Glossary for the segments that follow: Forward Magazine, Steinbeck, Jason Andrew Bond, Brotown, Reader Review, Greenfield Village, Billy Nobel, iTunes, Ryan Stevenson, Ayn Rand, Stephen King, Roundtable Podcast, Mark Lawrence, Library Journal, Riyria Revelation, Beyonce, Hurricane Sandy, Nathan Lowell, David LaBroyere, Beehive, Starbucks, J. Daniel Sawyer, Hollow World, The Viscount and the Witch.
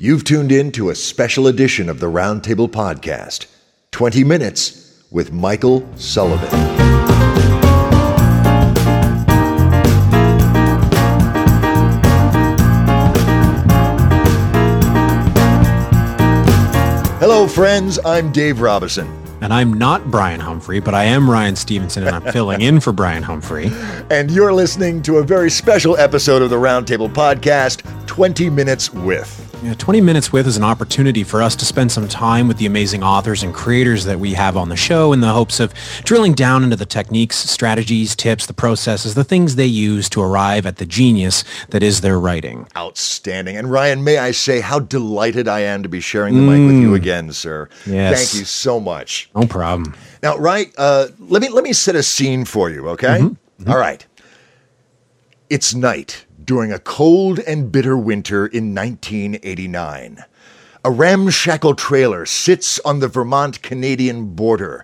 You've tuned in to a special edition of the Roundtable Podcast, 20 Minutes with Michael Sullivan. Hello, friends. I'm Dave Robison. And I'm not Brian Humphrey, but I am Ryan Stevenson, and I'm filling in for Brian Humphrey. And you're listening to a very special episode of the Roundtable Podcast, 20 Minutes With. Yeah, 20 Minutes With is an opportunity for us to spend some time with the amazing authors and creators that we have on the show in the hopes of drilling down into the techniques, strategies, tips, the processes, the things they use to arrive at the genius that is their writing. Outstanding. And Ryan, may I say how delighted I am to be sharing the mic with you again, sir. Yes. Thank you so much. No problem. Now, right, let me set a scene for you, okay? Mm-hmm. Mm-hmm. All right. It's night. During a cold and bitter winter in 1989, a ramshackle trailer sits on the Vermont-Canadian border,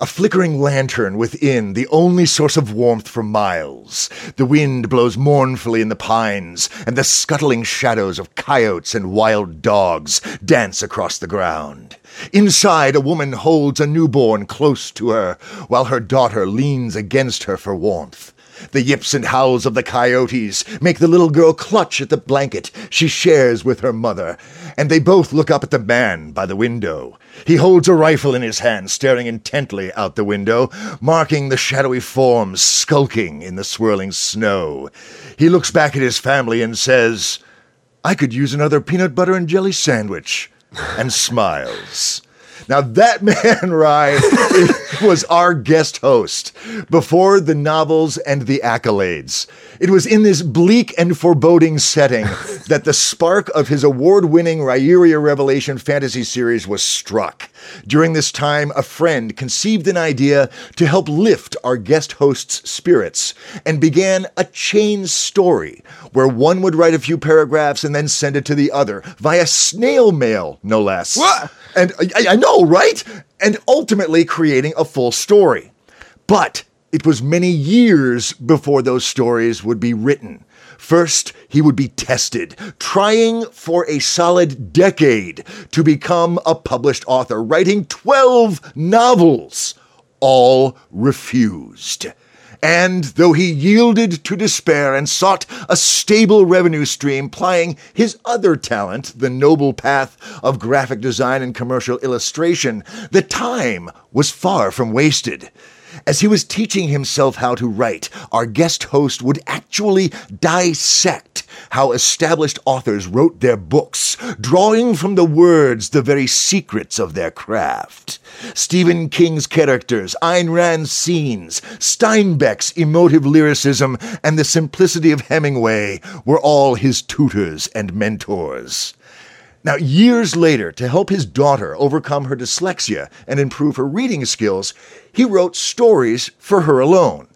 a flickering lantern within, the only source of warmth for miles. The wind blows mournfully in the pines, and the scuttling shadows of coyotes and wild dogs dance across the ground. Inside, a woman holds a newborn close to her, while her daughter leans against her for warmth. The yips and howls of the coyotes make the little girl clutch at the blanket she shares with her mother, and they both look up at the man by the window. He holds a rifle in his hand, staring intently out the window, marking the shadowy forms skulking in the swirling snow. He looks back at his family and says, "I could use another peanut butter and jelly sandwich," and smiles. Now, that man, Ryan, was our guest host before the novels and the accolades. It was in this bleak and foreboding setting that the spark of his award-winning Riyria Revelation fantasy series was struck. During this time, a friend conceived an idea to help lift our guest host's spirits and began a chain story where one would write a few paragraphs and then send it to the other via snail mail, no less. What? And I know, right? And ultimately creating a full story. But it was many years before those stories would be written. First, he would be tested, trying for a solid decade to become a published author, writing 12 novels, all refused. And though he yielded to despair and sought a stable revenue stream, plying his other talent, the noble path of graphic design and commercial illustration, the time was far from wasted. As he was teaching himself how to write, our guest host would actually dissect how established authors wrote their books, drawing from the words the very secrets of their craft. Stephen King's characters, Ayn Rand's scenes, Steinbeck's emotive lyricism, and the simplicity of Hemingway were all his tutors and mentors. Now, years later, to help his daughter overcome her dyslexia and improve her reading skills, he wrote stories for her alone.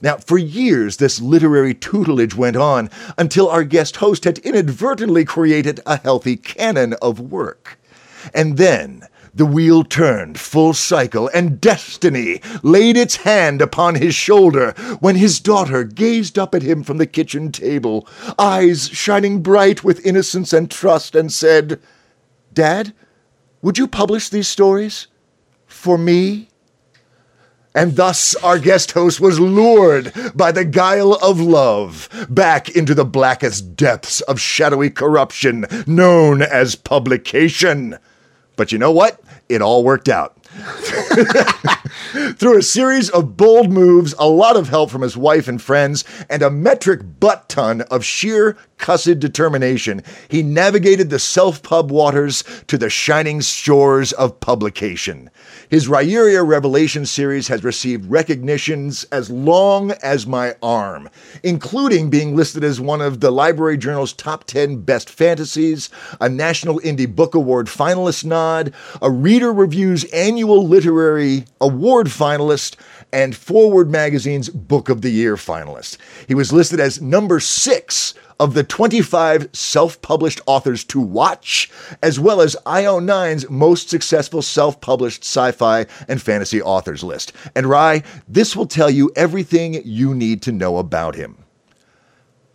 Now, for years, this literary tutelage went on until our guest host had inadvertently created a healthy canon of work. And then the wheel turned full cycle, and destiny laid its hand upon his shoulder when his daughter gazed up at him from the kitchen table, eyes shining bright with innocence and trust, and said, "Dad, would you publish these stories for me?" And thus our guest host was lured by the guile of love back into the blackest depths of shadowy corruption known as publication. But you know what? It all worked out. Through a series of bold moves, a lot of help from his wife and friends, and a metric butt-ton of sheer cussed determination, he navigated the self-pub waters to the shining shores of publication. His Riyria Revelation series has received recognitions as long as my arm, including being listed as one of the Library Journal's Top 10 Best Fantasies, a National Indie Book Award finalist nod, a Reader Review's Annual Literary Award finalist, and Forward Magazine's Book of the Year finalist. He was listed as number 6 of the 25 self-published authors to watch, as well as IO9's most successful self-published sci-fi and fantasy authors list. And Rye, this will tell you everything you need to know about him.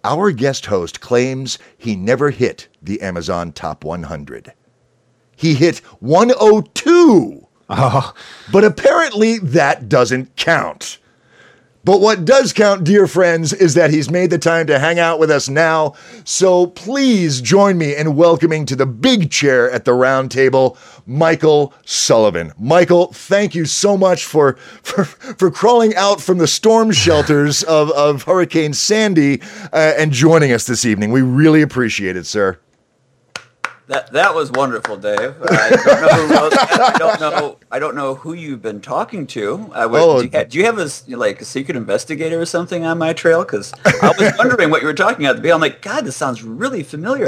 Our guest host claims he never hit the Amazon Top 100. He hit 102, but apparently that doesn't count. But what does count, dear friends, is that he's made the time to hang out with us now. So please join me in welcoming to the big chair at the round table, Michael Sullivan. Michael, thank you so much for crawling out from the storm shelters of Hurricane Sandy and joining us this evening. We really appreciate it, sir. That was wonderful, Dave. I don't know who you've been talking to. Do you have a secret investigator or something on my trail? Because I was wondering what you were talking about. I'm like, God, this sounds really familiar.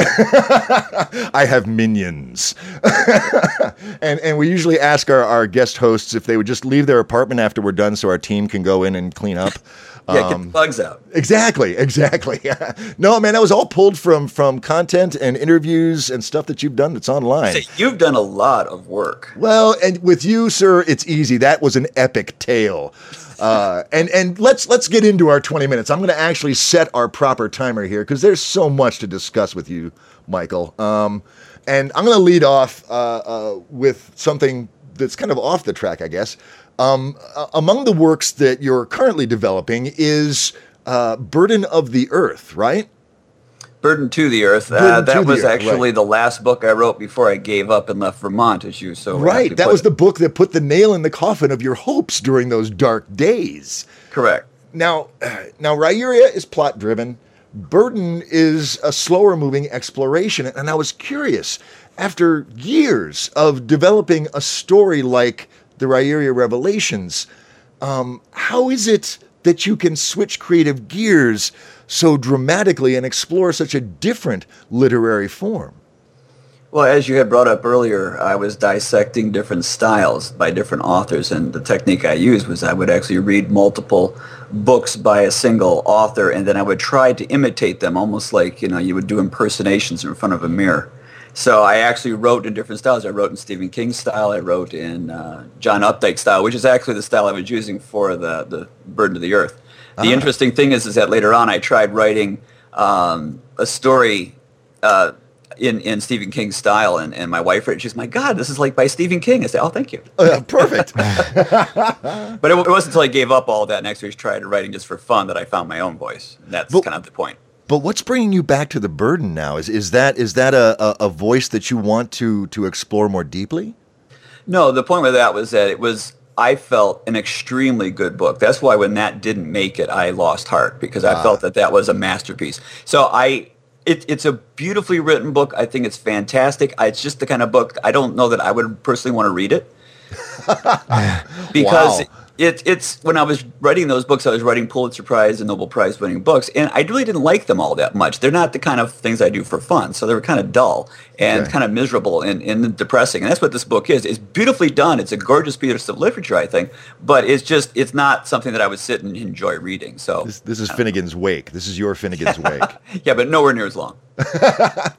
I have minions, and we usually ask our guest hosts if they would just leave their apartment after we're done, so our team can go in and clean up. Yeah, get the bugs out. Exactly. No, man, that was all pulled from content and interviews and stuff that you've done that's online. So you've done a lot of work. Well, and with you, sir, it's easy. That was an epic tale. And let's get into our 20 minutes. I'm going to actually set our proper timer here because there's so much to discuss with you, Michael. And I'm going to lead off with something that's kind of off the track, I guess. Among the works that you're currently developing is Burden of the Earth, right? Burden to the Earth. That was the last book I wrote before I gave up and left Vermont, as you so rightly put it. That was the book that put the nail in the coffin of your hopes during those dark days. Correct. Now Riyria is plot-driven. Burden is a slower-moving exploration, and I was curious, after years of developing a story like the Riyria Revelations, how is it that you can switch creative gears so dramatically and explore such a different literary form? Well, as you had brought up earlier, I was dissecting different styles by different authors, and the technique I used was I would actually read multiple books by a single author, and then I would try to imitate them, almost like, you would do impersonations in front of a mirror. So I actually wrote in different styles. I wrote in Stephen King's style. I wrote in John Updike's style, which is actually the style I was using for the Burden of the Earth. The interesting thing is that later on I tried writing a story in Stephen King's style, and my wife read it. She's, my God, this is like by Stephen King. I said, oh, thank you. Perfect. But it wasn't until I gave up all that and actually tried writing just for fun that I found my own voice. And that's kind of the point. But what's bringing you back to the burden now? Is that a voice that you want to explore more deeply? No, the point with that was that it was, I felt, an extremely good book. That's why when that didn't make it, I lost heart, because I felt that was a masterpiece. So it's a beautifully written book. I think it's fantastic. It's just the kind of book, I don't know that I would personally want to read it. Because... Wow. It's when I was writing those books, I was writing Pulitzer Prize and Nobel Prize winning books, and I really didn't like them all that much. They're not the kind of things I do for fun, so they were kind of dull and kind of miserable and depressing. And that's what this book is. It's beautifully done. It's a gorgeous piece of literature, I think, but it's not something that I would sit and enjoy reading. So this is Finnegan's Wake. This is your Finnegan's Wake. Yeah, but nowhere near as long.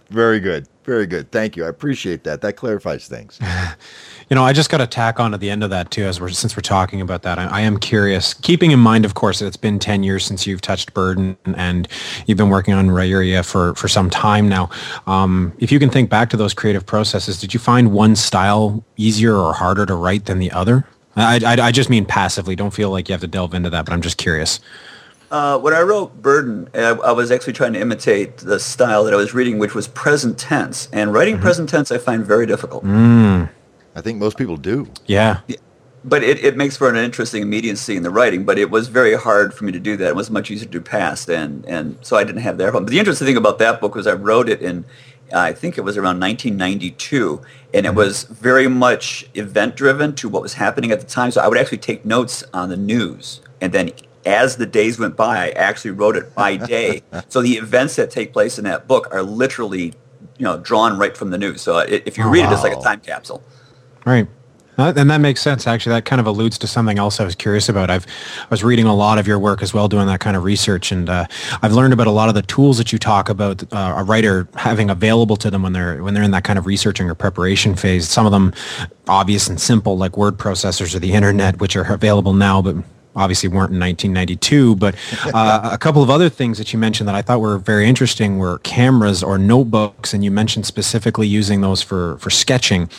Very good. Very good. Thank you. I appreciate that. That clarifies things. I just got to tack on at the end of that too, since we're talking about that. I am curious, keeping in mind, of course, that it's been 10 years since you've touched Burden and you've been working on Riyria for some time now. If you can think back to those creative processes, did you find one style easier or harder to write than the other? I just mean passively. Don't feel like you have to delve into that, but I'm just curious. When I wrote Burden, I was actually trying to imitate the style that I was reading, which was present tense. And writing present tense I find very difficult. Mm. I think most people do. Yeah. But it makes for an interesting immediacy in the writing, but it was very hard for me to do that. It was much easier to do past, and so I didn't have that problem. But the interesting thing about that book was I wrote it in, I think it was around 1992, and it was very much event-driven to what was happening at the time. So I would actually take notes on the news, and then as the days went by, I actually wrote it by day. So the events that take place in that book are literally, drawn right from the news. So if you read it, it's like a time capsule. Right. And that makes sense, actually. That kind of alludes to something else I was curious about. I was reading a lot of your work as well, doing that kind of research, and I've learned about a lot of the tools that you talk about a writer having available to them when they're in that kind of researching or preparation phase. Some of them obvious and simple, like word processors or the internet, which are available now, but obviously weren't in 1992, but a couple of other things that you mentioned that I thought were very interesting were cameras or notebooks, and you mentioned specifically using those for sketching.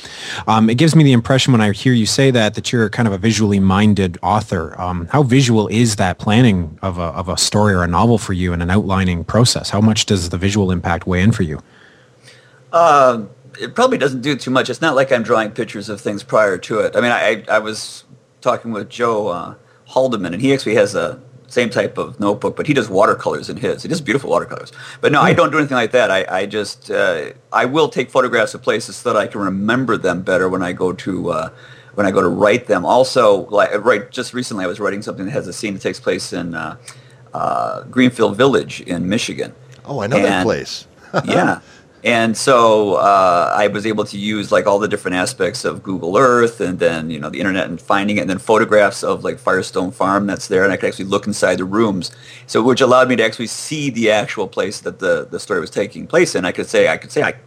It gives me the impression when I hear you say that you're kind of a visually minded author. How visual is that planning of a story or a novel for you in an outlining process? How much does the visual impact weigh in for you? It probably doesn't do too much. It's not like I'm drawing pictures of things prior to it. I mean, I was talking with Joe Haldeman, and he actually has the same type of notebook, but he does watercolors in his. He does beautiful watercolors. But no, I don't do anything like that. I will take photographs of places so that I can remember them better when I go to write them. Also, just recently I was writing something that has a scene that takes place in Greenfield Village in Michigan. Oh, I know that place. Yeah. And so I was able to use all the different aspects of Google Earth, and then the internet and finding it, and then photographs of Firestone Farm that's there, and I could actually look inside the rooms. So which allowed me to actually see the actual place that the story was taking place in. I could say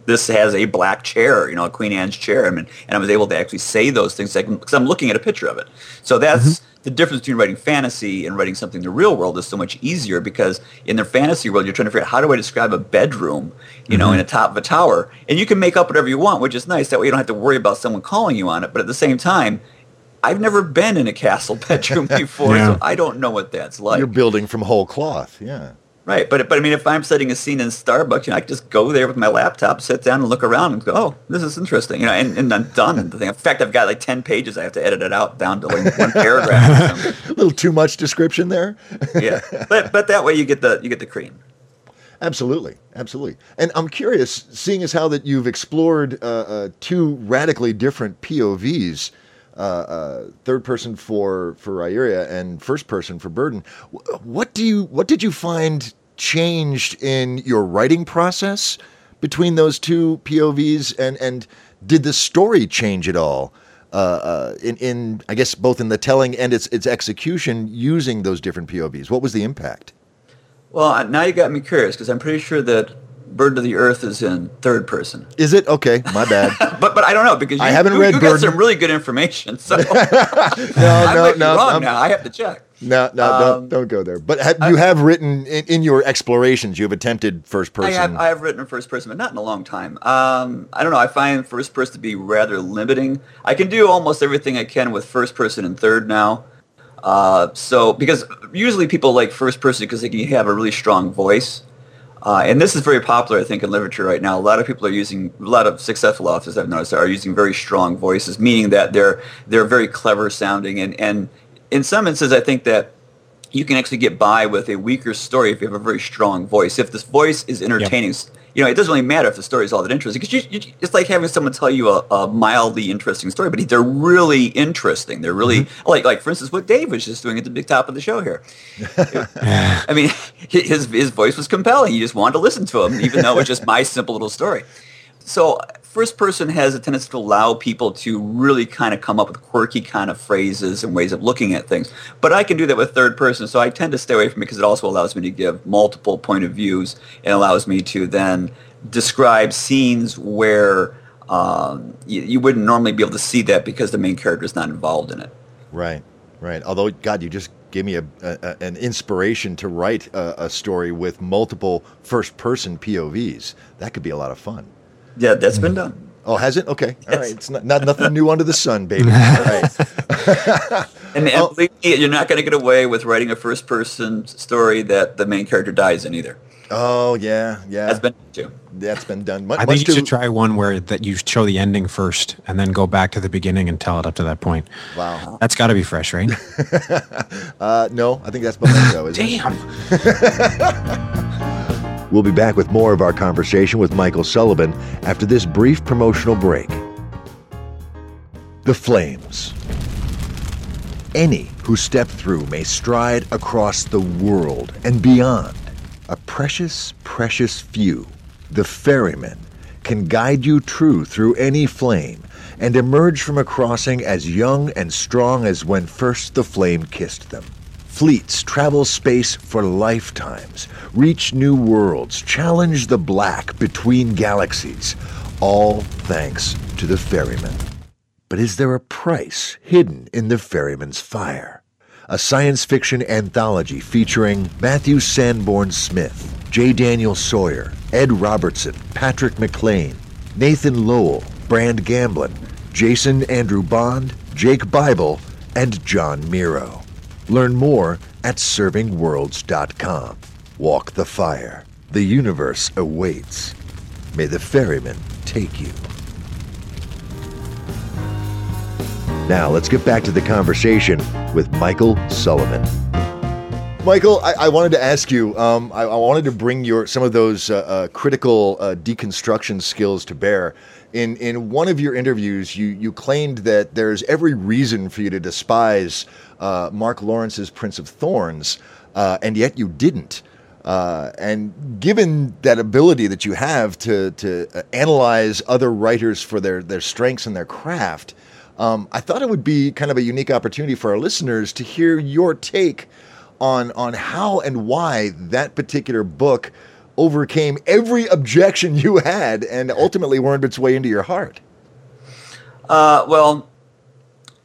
this has a black chair, a Queen Anne's chair, and I was able to actually say those things because I'm looking at a picture of it. So that's the difference between writing fantasy and writing something in the real world is so much easier, because in the fantasy world, you're trying to figure out, how do I describe a bedroom, in the top of a tower? And you can make up whatever you want, which is nice. That way you don't have to worry about someone calling you on it. But at the same time, I've never been in a castle bedroom before, so I don't know what that's like. You're building from whole cloth, yeah. Right, but I mean, if I'm setting a scene in Starbucks, I can just go there with my laptop, sit down, and look around, and go, "Oh, this is interesting," and I'm done. In fact, I've got 10 pages. I have to edit it out down to one paragraph. Or a little too much description there. Yeah, but that way you get the cream. Absolutely, absolutely. And I'm curious, seeing as how that you've explored two radically different POVs. Third person for Riyria and first person for Burden. What did you find changed in your writing process between those two POVs, and did the story change at all in I guess both in the telling and its execution using those different POVs? What was the impact? Well, now you got me curious, because I'm pretty sure that Burden of the Earth is in third person. Is it? Okay, my bad. but I don't know, because I haven't read. You got some really good information. So I might be wrong now. I have to check. No, don't go there. But you have written in your explorations. You have attempted first person. I have written in first person, but not in a long time. I don't know. I find first person to be rather limiting. I can do almost everything I can with first person and third now. So because usually people like first person because they can have a really strong voice. And this is very popular, I think, in literature right now. A lot of successful authors, I've noticed, are using very strong voices, meaning that they're very clever sounding. And in some instances, I think that you can actually get by with a weaker story if you have a very strong voice. If this voice is entertaining, it doesn't really matter if the story is all that interesting. Because it's like having someone tell you a mildly interesting story, but they're really interesting. They're really, like for instance, what Dave was just doing at the big top of the show here. I mean, his voice was compelling. You just wanted to listen to him, even though it was just my simple little story. So first person has a tendency to allow people to really kind of come up with quirky kind of phrases and ways of looking at things. But I can do that with third person, so I tend to stay away from it because it also allows me to give multiple point of views and allows me to then describe scenes where you wouldn't normally be able to see that because the main character is not involved in it. Right, right. Although, God, you just gave me an inspiration to write a story with multiple first-person POVs. That could be a lot of fun. Yeah, that's been done. Oh, has it? Okay. All right. It's not nothing new under the sun, baby. All right. and you're not going to get away with writing a first-person story that the main character dies in either. Oh, yeah. That's been done, too. That's been done. I think you should try one where that you show the ending first and then go back to the beginning and tell it up to that point. Wow. That's got to be fresh, right? No, I think that's Belinda, isn't it? Damn. We'll be back with more of our conversation with Michael Sullivan after this brief promotional break. The Flames. Any who step through may stride across the world and beyond. A precious, precious few, the ferrymen, can guide you true through any flame and emerge from a crossing as young and strong as when first the flame kissed them. Fleets travel space for lifetimes, reach new worlds, challenge the black between galaxies, all thanks to the ferryman. But is there a price hidden in the ferryman's fire? a science fiction anthology featuring Matthew Sanborn Smith, J. Daniel Sawyer, Ed Robertson, Patrick McLean, Nathan Lowell, Brand Gamblin, Jason Andrew Bond, Jake Bible, and John Miro. Learn more at servingworlds.com. Walk the fire. The universe awaits. May the ferryman take you. Now let's get back to the conversation with Michael Sullivan. Michael, I wanted to ask you, I wanted to bring some of those critical deconstruction skills to bear. In one of your interviews, you claimed that there's every reason for you to despise Mark Lawrence's Prince of Thorns, and yet you didn't. And given that ability that you have to analyze other writers for their strengths and their craft, I thought it would be kind of a unique opportunity for our listeners to hear your take on how and why that particular book overcame every objection you had and ultimately wormed its way into your heart. Well,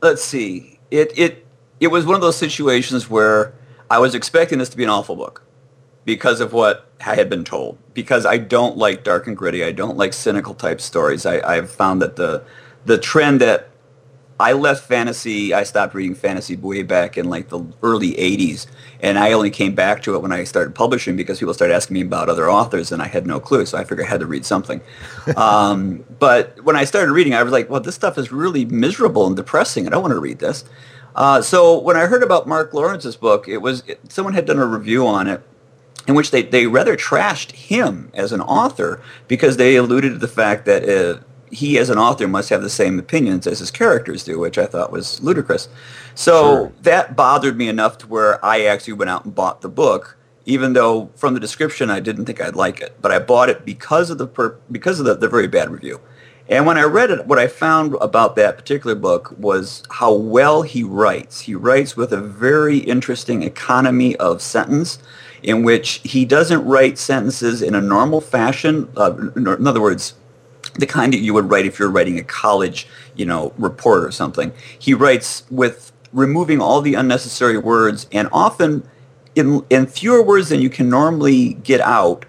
let's see. It was one of those situations where I was expecting this to be an awful book because of what I had been told, because I don't like dark and gritty. I don't like cynical type stories. I've found that the trend that I left fantasy, I stopped reading fantasy way back in like the early 80s, and I only came back to it when I started publishing because people started asking me about other authors, and I had no clue, so I figured I had to read something. But when I started reading, I was like, well, this stuff is really miserable and depressing. I don't want to read this. So when I heard about Mark Lawrence's book, someone had done a review on it in which they rather trashed him as an author because they alluded to the fact that he as an author must have the same opinions as his characters do, which I thought was ludicrous. So that bothered me enough to where I actually went out and bought the book, even though from the description I didn't think I'd like it. But I bought it because of the very bad review. And when I read it, what I found about that particular book was how well he writes. He writes with a very interesting economy of sentence, in which he doesn't write sentences in a normal fashion. In other words, the kind that you would write if you're writing a college, report or something. He writes with removing all the unnecessary words, and often in fewer words than you can normally get out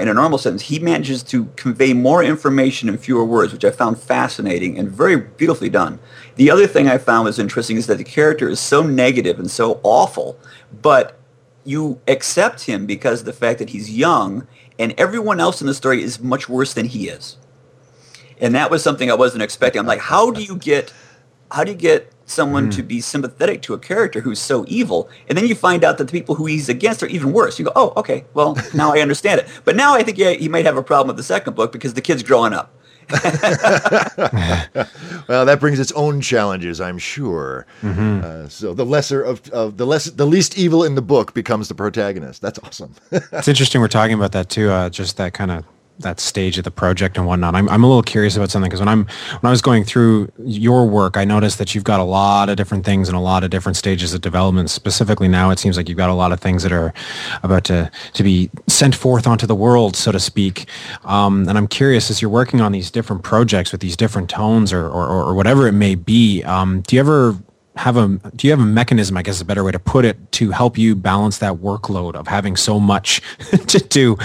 in a normal sentence. He manages to convey more information in fewer words, which I found fascinating and very beautifully done. The other thing I found was interesting is that the character is so negative and so awful, but you accept him because of the fact that he's young, and everyone else in the story is much worse than he is. And that was something I wasn't expecting. I'm like, how do you get someone to be sympathetic to a character who's so evil? And then you find out that the people who he's against are even worse. You go, oh, okay, well, now I understand it. But now I think he might have a problem with the second book because the kid's growing up. Well, that brings its own challenges, I'm sure. Mm-hmm. So the lesser of the least evil in the book becomes the protagonist. That's awesome. It's interesting we're talking about that too. Just that kind of that stage of the project and whatnot. I'm a little curious about something because when I was going through your work, I noticed that you've got a lot of different things and a lot of different stages of development. Specifically now, it seems like you've got a lot of things that are about to be sent forth onto the world, so to speak. And I'm curious, as you're working on these different projects with these different tones or whatever it may be, do you have a mechanism, I guess a better way to put it, to help you balance that workload of having so much to do?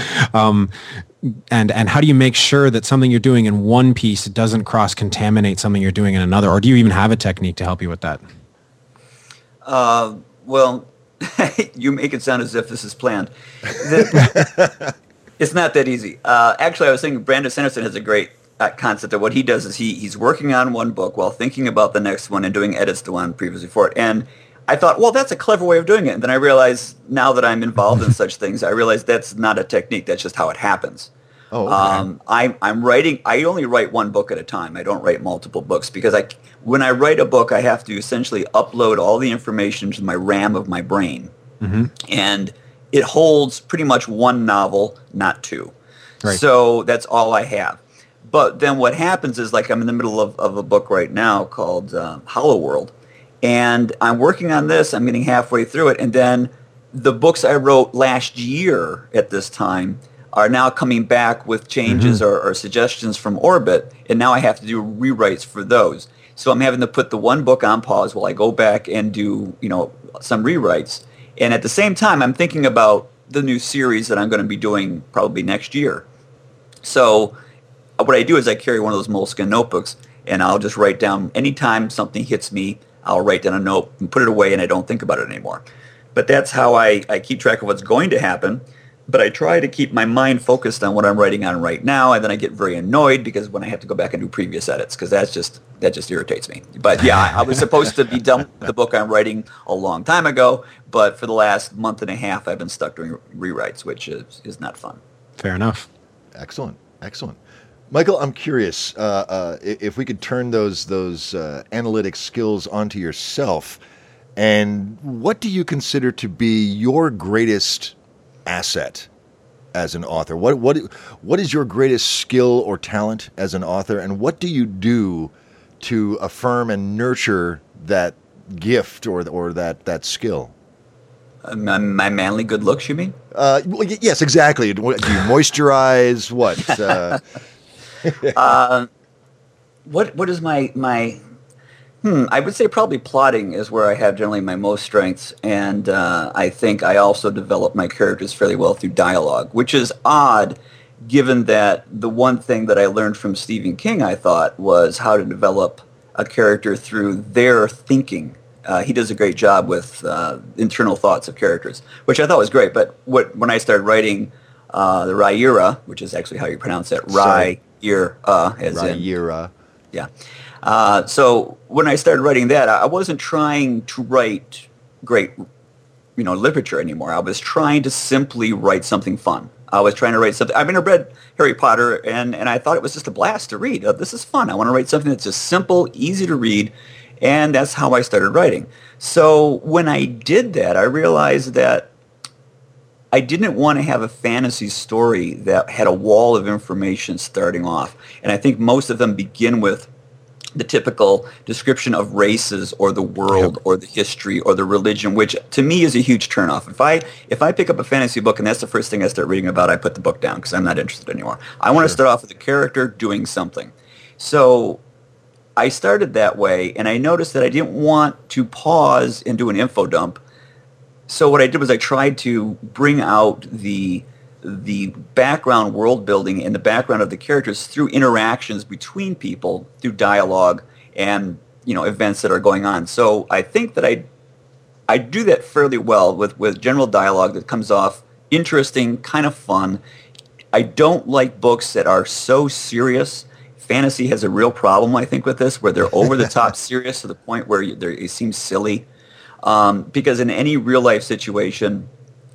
And how do you make sure that something you're doing in one piece doesn't cross-contaminate something you're doing in another? Or do you even have a technique to help you with that? Well, you make it sound as if this is planned. It's not that easy. Actually, I was thinking Brandon Sanderson has a great concept that what he does is he's working on one book while thinking about the next one and doing edits to one previously for it. And I thought, well, that's a clever way of doing it. And then I realized, now that I'm involved in such things, I realized that's not a technique. That's just how it happens. Oh, okay. I'm writing. I only write one book at a time. I don't write multiple books because when I write a book, I have to essentially upload all the information to my RAM of my brain, and it holds pretty much one novel, not two. Right. So that's all I have. But then what happens is, like, I'm in the middle of a book right now called Hollow World, and I'm working on this. I'm getting halfway through it, and then the books I wrote last year at this time are now coming back with changes or suggestions from Orbit, and now I have to do rewrites for those. So I'm having to put the one book on pause while I go back and do some rewrites. And at the same time, I'm thinking about the new series that I'm going to be doing probably next year. So what I do is I carry one of those Moleskine notebooks, and I'll just write down anytime something hits me, I'll write down a note and put it away, and I don't think about it anymore. But that's how I keep track of what's going to happen. But I try to keep my mind focused on what I'm writing on right now, and then I get very annoyed because when I have to go back and do previous edits, because that just irritates me. But yeah, I was supposed to be done with the book I'm writing a long time ago, but for the last month and a half, I've been stuck doing rewrites, which is not fun. Fair enough. Excellent. Michael, I'm curious if we could turn those analytic skills onto yourself, and what do you consider to be your greatest asset as an author? What is your greatest skill or talent as an author, and what do you do to affirm and nurture that gift or that skill? My manly good looks, you mean? Yes, exactly. Do you moisturize? What? What is my? I would say probably plotting is where I have generally my most strengths, and I think I also develop my characters fairly well through dialogue, which is odd given that the one thing that I learned from Stephen King, I thought, was how to develop a character through their thinking. He does a great job with internal thoughts of characters, which I thought was great, but when I started writing the Riyria, which is actually how you pronounce it, Riyria. Yeah. So when I started writing that, I wasn't trying to write great, literature anymore. I was trying to simply write something fun. I was trying to write something. I've read Harry Potter, and I thought it was just a blast to read. This is fun. I want to write something that's just simple, easy to read, and that's how I started writing. So when I did that, I realized that I didn't want to have a fantasy story that had a wall of information starting off. And I think most of them begin with the typical description of races or the world or the history or the religion, which to me is a huge turnoff. If I pick up a fantasy book and that's the first thing I start reading about, I put the book down because I'm not interested anymore. I want to start off with a character doing something. So I started that way, and I noticed that I didn't want to pause and do an info dump. So what I did was I tried to bring out the background world building and the background of the characters through interactions between people, through dialogue and, events that are going on. So I think that I do that fairly well with general dialogue that comes off interesting, kind of fun. I don't like books that are so serious. Fantasy has a real problem, I think, with this, where they're over-the-top serious to the point where it seems silly. Because in any real-life situation,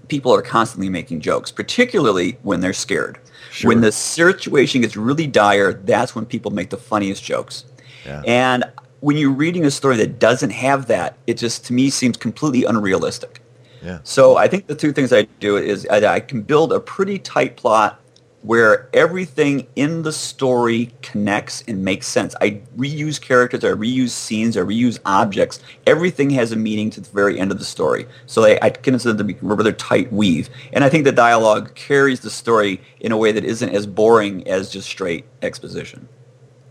people are constantly making jokes, particularly when they're scared. Sure. When the situation gets really dire, that's when people make the funniest jokes. Yeah. And when you're reading a story that doesn't have that, it just, to me, seems completely unrealistic. Yeah. So I think the two things I do is I can build a pretty tight plot where everything in the story connects and makes sense. I reuse characters, I reuse scenes, I reuse objects. Everything has a meaning to the very end of the story. So I consider them to be a rather tight weave. And I think the dialogue carries the story in a way that isn't as boring as just straight exposition.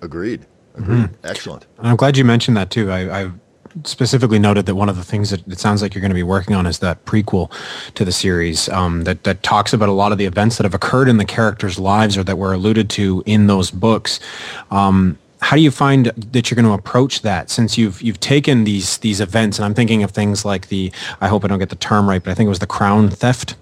Agreed. Mm-hmm. Excellent. And I'm glad you mentioned that too. I've specifically noted that one of the things that it sounds like you're going to be working on is that prequel to the series that talks about a lot of the events that have occurred in the characters' lives or that were alluded to in those books. How do you find that you're going to approach that, since you've taken these events? And I'm thinking of things like I hope I don't get the term right, but I think it was the crown theft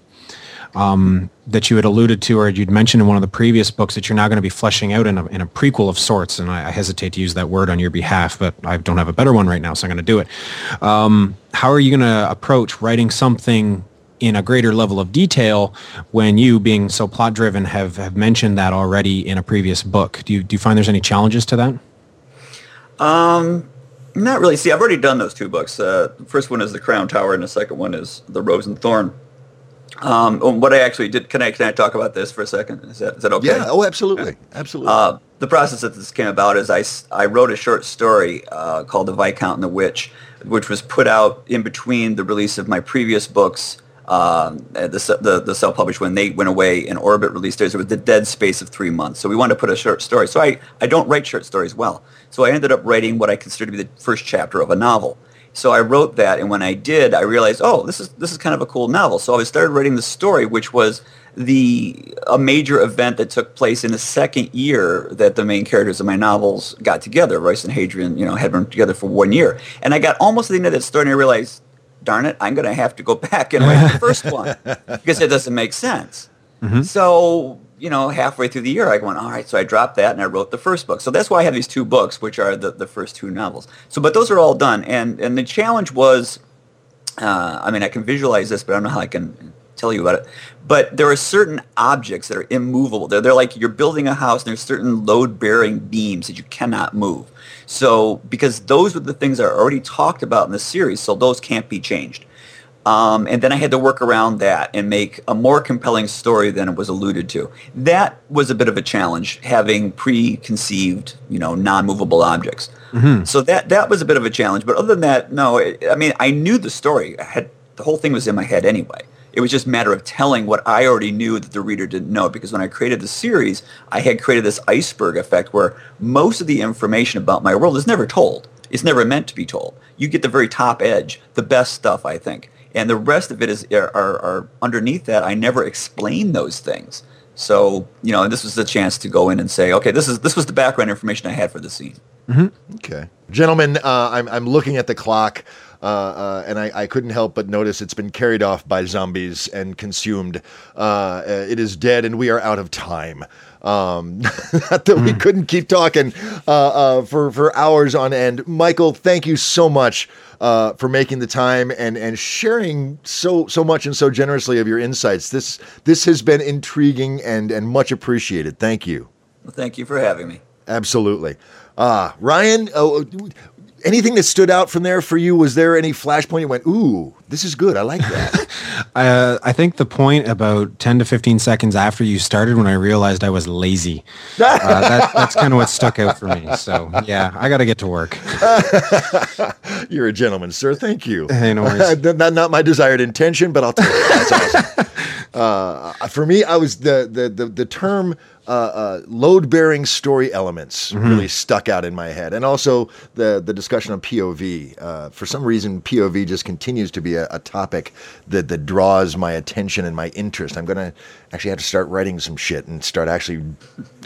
that you had alluded to or you'd mentioned in one of the previous books that you're now going to be fleshing out in a prequel of sorts. And I hesitate to use that word on your behalf, but I don't have a better one right now, so I'm going to do it. How are you going to approach writing something in a greater level of detail when you, being so plot-driven, have mentioned that already in a previous book? Do you find there's any challenges to that? Not really. See, I've already done those two books. The first one is The Crown Tower, and the second one is The Rose and Thorn. What I actually did, can I talk about this for a second? Is that okay? Yeah, absolutely. The process that this came about is I wrote a short story called The Viscount and the Witch, which was put out in between the release of my previous books, the self-published one. They went away and Orbit released theirs. It was the dead space of 3 months. So we wanted to put a short story. So I don't write short stories well. So I ended up writing what I consider to be the first chapter of a novel. So I wrote that, and when I did, I realized, oh, this is kind of a cool novel. So I started writing the story, which was a major event that took place in the second year that the main characters of my novels got together. Royce and Hadrian, had been together for 1 year. And I got almost to the end of that story, and I realized, darn it, I'm going to have to go back and write the first one because it doesn't make sense. Mm-hmm. So, halfway through the year, I went, all right, so I dropped that and I wrote the first book. So that's why I have these two books, which are the first two novels. So, but those are all done. And the challenge was, I can visualize this, but I don't know how I can tell you about it. But there are certain objects that are immovable. They're like you're building a house, and there's certain load-bearing beams that you cannot move. So because those were the things that are already talked about in the series, so those can't be changed. And then I had to work around that and make a more compelling story than it was alluded to. That was a bit of a challenge, having preconceived, non-movable objects. Mm-hmm. So that was a bit of a challenge. But other than that, no, I knew the story. The whole thing was in my head anyway. It was just a matter of telling what I already knew that the reader didn't know, because when I created the series, I had created this iceberg effect where most of the information about my world is never told. It's never meant to be told. You get the very top edge, the best stuff, I think. And the rest of it are underneath that. I never explain those things. So, this was the chance to go in and say, okay, this was the background information I had for the scene. Mm-hmm. Okay. Gentlemen, I'm looking at the clock. And I couldn't help but notice it's been carried off by zombies and consumed. It is dead, and we are out of time. Not that we couldn't keep talking for hours on end. Michael, thank you so much for making the time and sharing so much and so generously of your insights. This has been intriguing and much appreciated. Thank you. Well, thank you for having me. Absolutely. Ryan. Anything that stood out from there for you? Was there any flashpoint you went, ooh, this is good. I like that. I think the point about 10 to 15 seconds after you started, when I realized I was lazy, that's kind of what stuck out for me. So yeah, I got to get to work. You're a gentleman, sir. Thank you. Hey, no worries. Not my desired intention, but I'll tell you. That's awesome. For me, I was the term load-bearing story elements really stuck out in my head, and also the discussion on POV. For some reason, POV just continues to be a topic that draws my attention and my interest. I'm going to actually have to start writing some shit and start actually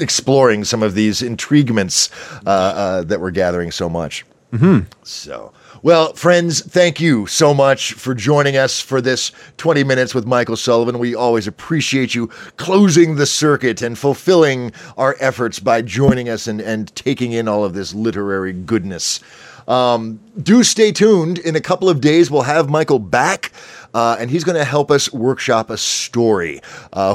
exploring some of these intriguements that we're gathering so much. Mm-hmm. So. Well, friends, thank you so much for joining us for this 20 minutes with Michael Sullivan. We always appreciate you closing the circuit and fulfilling our efforts by joining us and taking in all of this literary goodness. Do stay tuned. In a couple of days, we'll have Michael back. And he's going to help us workshop a story,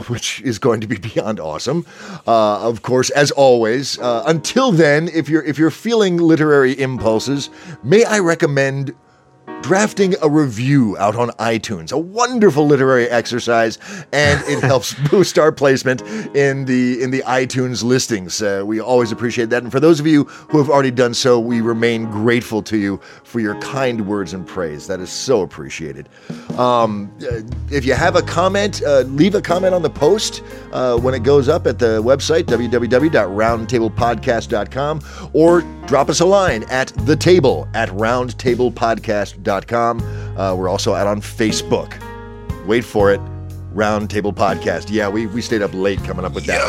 which is going to be beyond awesome, of course, as always. Until then, if you're feeling literary impulses, may I recommend drafting a review out on iTunes, a wonderful literary exercise, and it helps boost our placement in the iTunes listings. We always appreciate that. And for those of you who have already done so, we remain grateful to you for your kind words and praise. That is so appreciated. If you have a comment, leave a comment on the post when it goes up at the website, www.roundtablepodcast.com, or drop us a line at thetable@roundtablepodcast.com. We're also out on Facebook. Wait for it. Roundtable Podcast. Yeah, we stayed up late coming up with that.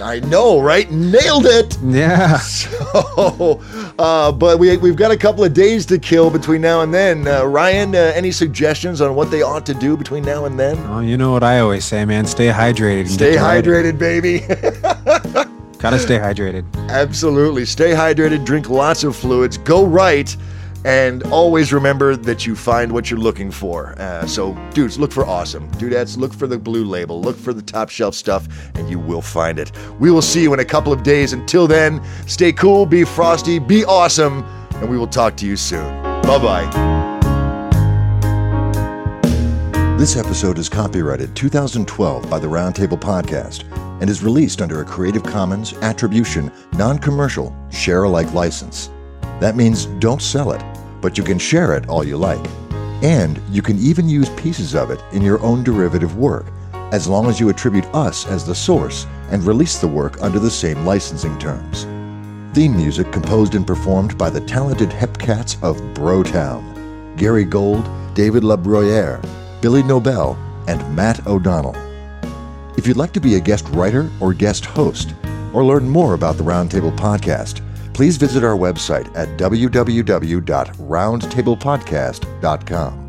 I know, right? Nailed it. Yeah. So, but we've got a couple of days to kill between now and then. Ryan, any suggestions on what they ought to do between now and then? Oh, you know what I always say, man. Stay hydrated. Stay hydrated, baby. Gotta stay hydrated. Absolutely. Stay hydrated. Drink lots of fluids. Go right. And always remember that you find what you're looking for. So dudes, look for awesome. Dudettes, look for the blue label. Look for the top shelf stuff, and you will find it. We will see you in a couple of days. Until then, stay cool, be frosty, be awesome, and we will talk to you soon. Bye-bye. This episode is copyrighted 2012 by the Roundtable Podcast and is released under a Creative Commons Attribution Non-Commercial Share-alike license. That means don't sell it, but you can share it all you like. And you can even use pieces of it in your own derivative work, as long as you attribute us as the source and release the work under the same licensing terms. Theme music composed and performed by the talented Hepcats of Brotown. Gary Gold, David LaBroyere, Billy Nobel, and Matt O'Donnell. If you'd like to be a guest writer or guest host, or learn more about the Roundtable Podcast, please visit our website at www.roundtablepodcast.com.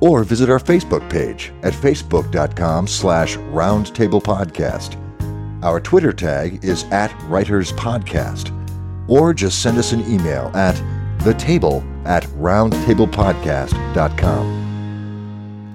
Or visit our Facebook page at facebook.com/roundtablepodcast. Our Twitter tag is @writerspodcast. Or just send us an email at thetable@roundtablepodcast.com.